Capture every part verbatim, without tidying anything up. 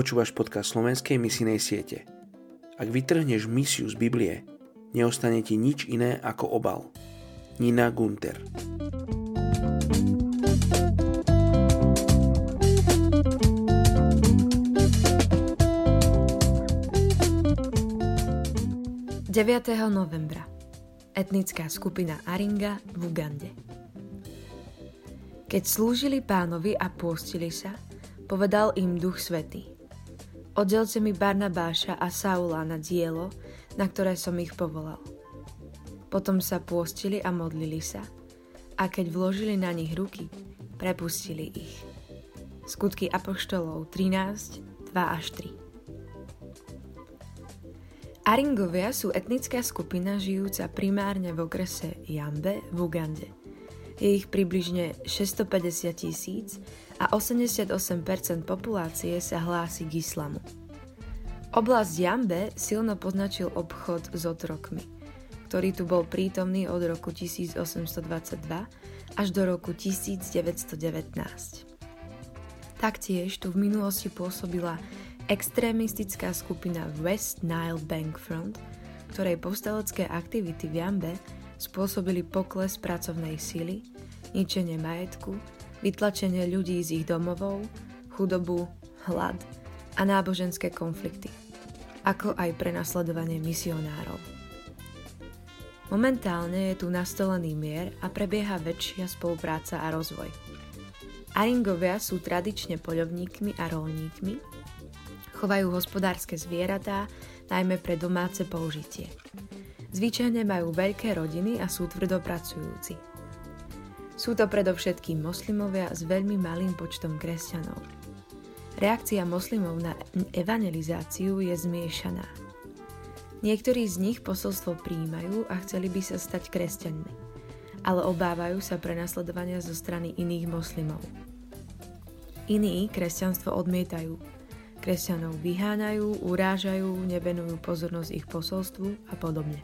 Počúvaš podcast Slovenskej misijnej siete. Ak vytrhneš misiu z Biblie, neostane ti nič iné ako obal. Nina Gunter. deviateho novembra. Etnická skupina Aringa v Ugande. Keď slúžili Pánovi a pôstili sa, povedal im Duch Svätý: Oddelte mi Barnabáša a Saula na dielo, na ktoré som ich povolal. Potom sa pôstili a modlili sa, a keď vložili na nich ruky, prepustili ich. Skutky Apoštolov trinásť, dva až tri. Aringovia sú etnická skupina žijúca primárne v okrese Jambé v Ugande. Je ich približne šesťstopäťdesiat tisíc a osemdesiatosem percent populácie sa hlási k islamu. Oblasť Jambé silno poznačil obchod s otrokmi, ktorý tu bol prítomný od roku tisícosemstodvadsaťdva až do roku tisícdeväťstodevätnásť. Taktiež tu v minulosti pôsobila extrémistická skupina West Nile Bank Front, ktorej povstalecké aktivity v Jambé spôsobili pokles pracovnej sily, ničenie majetku, vytlačenie ľudí z ich domovov, chudobu, hlad a náboženské konflikty, ako aj prenasledovanie misionárov. Momentálne je tu nastolený mier a prebieha väčšia spolupráca a rozvoj. Aringovia sú tradične poľovníkmi a roľníkmi, chovajú hospodárske zvieratá, najmä pre domáce použitie. Zvyčajne majú veľké rodiny a sú tvrdopracujúci. Sú to predovšetkým moslimovia s veľmi malým počtom kresťanov. Reakcia moslimov na evangelizáciu je zmiešaná. Niektorí z nich posolstvo prijímajú a chceli by sa stať kresťanmi, ale obávajú sa prenasledovania zo strany iných moslimov. Iní kresťanstvo odmietajú. Kresťanov vyháňajú, urážajú, nevenujú pozornosť ich posolstvu a podobne.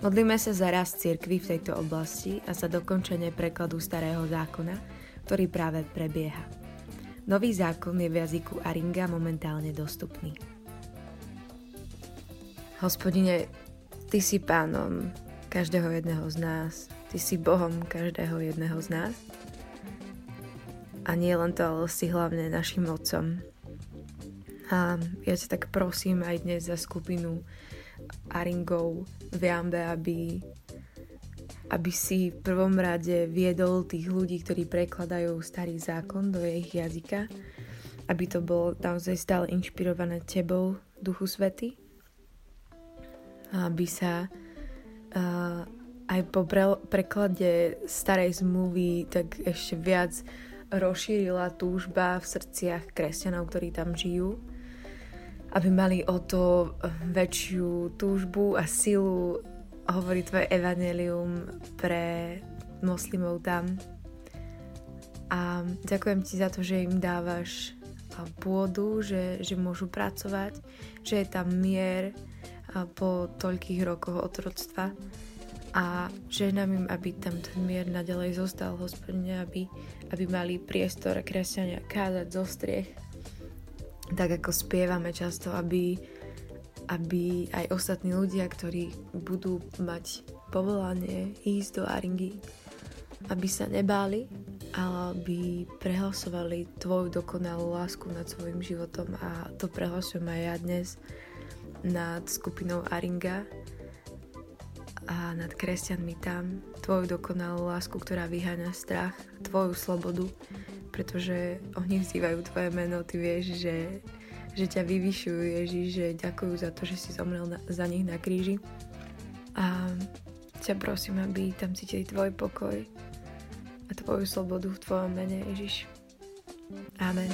Modlíme sa za rast cirkvi v tejto oblasti a za dokončenie prekladu Starého zákona, ktorý práve prebieha. Nový zákon je v jazyku Aringa momentálne dostupný. Hospodine, Ty si pánom každého jedného z nás, Ty si Bohom každého jedného z nás. A nie len to, ale si hlavne našim otcom. A ja sa tak prosím aj dnes za skupinu Aringov v Jambe, aby, aby si v prvom rade viedol tých ľudí, ktorí prekladajú Starý zákon do ich jazyka, aby to bolo naozaj stále inšpirované Tebou, Duchu Svätý, aby sa uh, aj po pre- preklade Starej zmluvy tak ešte viac rozšírila túžba v srdciach kresťanov, ktorí tam žijú, aby mali o to väčšiu túžbu a silu hovoriť Tvoje evanjelium pre moslimov tam. A ďakujem Ti za to, že im dávaš pôdu, že, že môžu pracovať, že je tam mier po toľkých rokoch otroctva a žehnám im, aby tam ten mier naďalej zostal, Hospodine, aby, aby mali priestor kresťania kázať zo striech, tak ako spievame často, aby, aby aj ostatní ľudia, ktorí budú mať povolanie ísť do Aringy, aby sa nebáli, ale aby prehlasovali Tvoju dokonalú lásku nad svojim životom, a to prehlasujem aj ja dnes nad skupinou Aringa a nad kresťanmi tam, Tvoju dokonalú lásku, ktorá vyháňa strach, Tvoju slobodu, pretože oni vzývajú Tvoje meno, Ty vieš, že, že ťa vyvyšujú, Ježiš, že ďakujú za to, že si zomrel na, za nich na kríži. A ťa prosím, aby tam cítili Tvoj pokoj a Tvoju slobodu v Tvojom mene, Ježiš. Amen.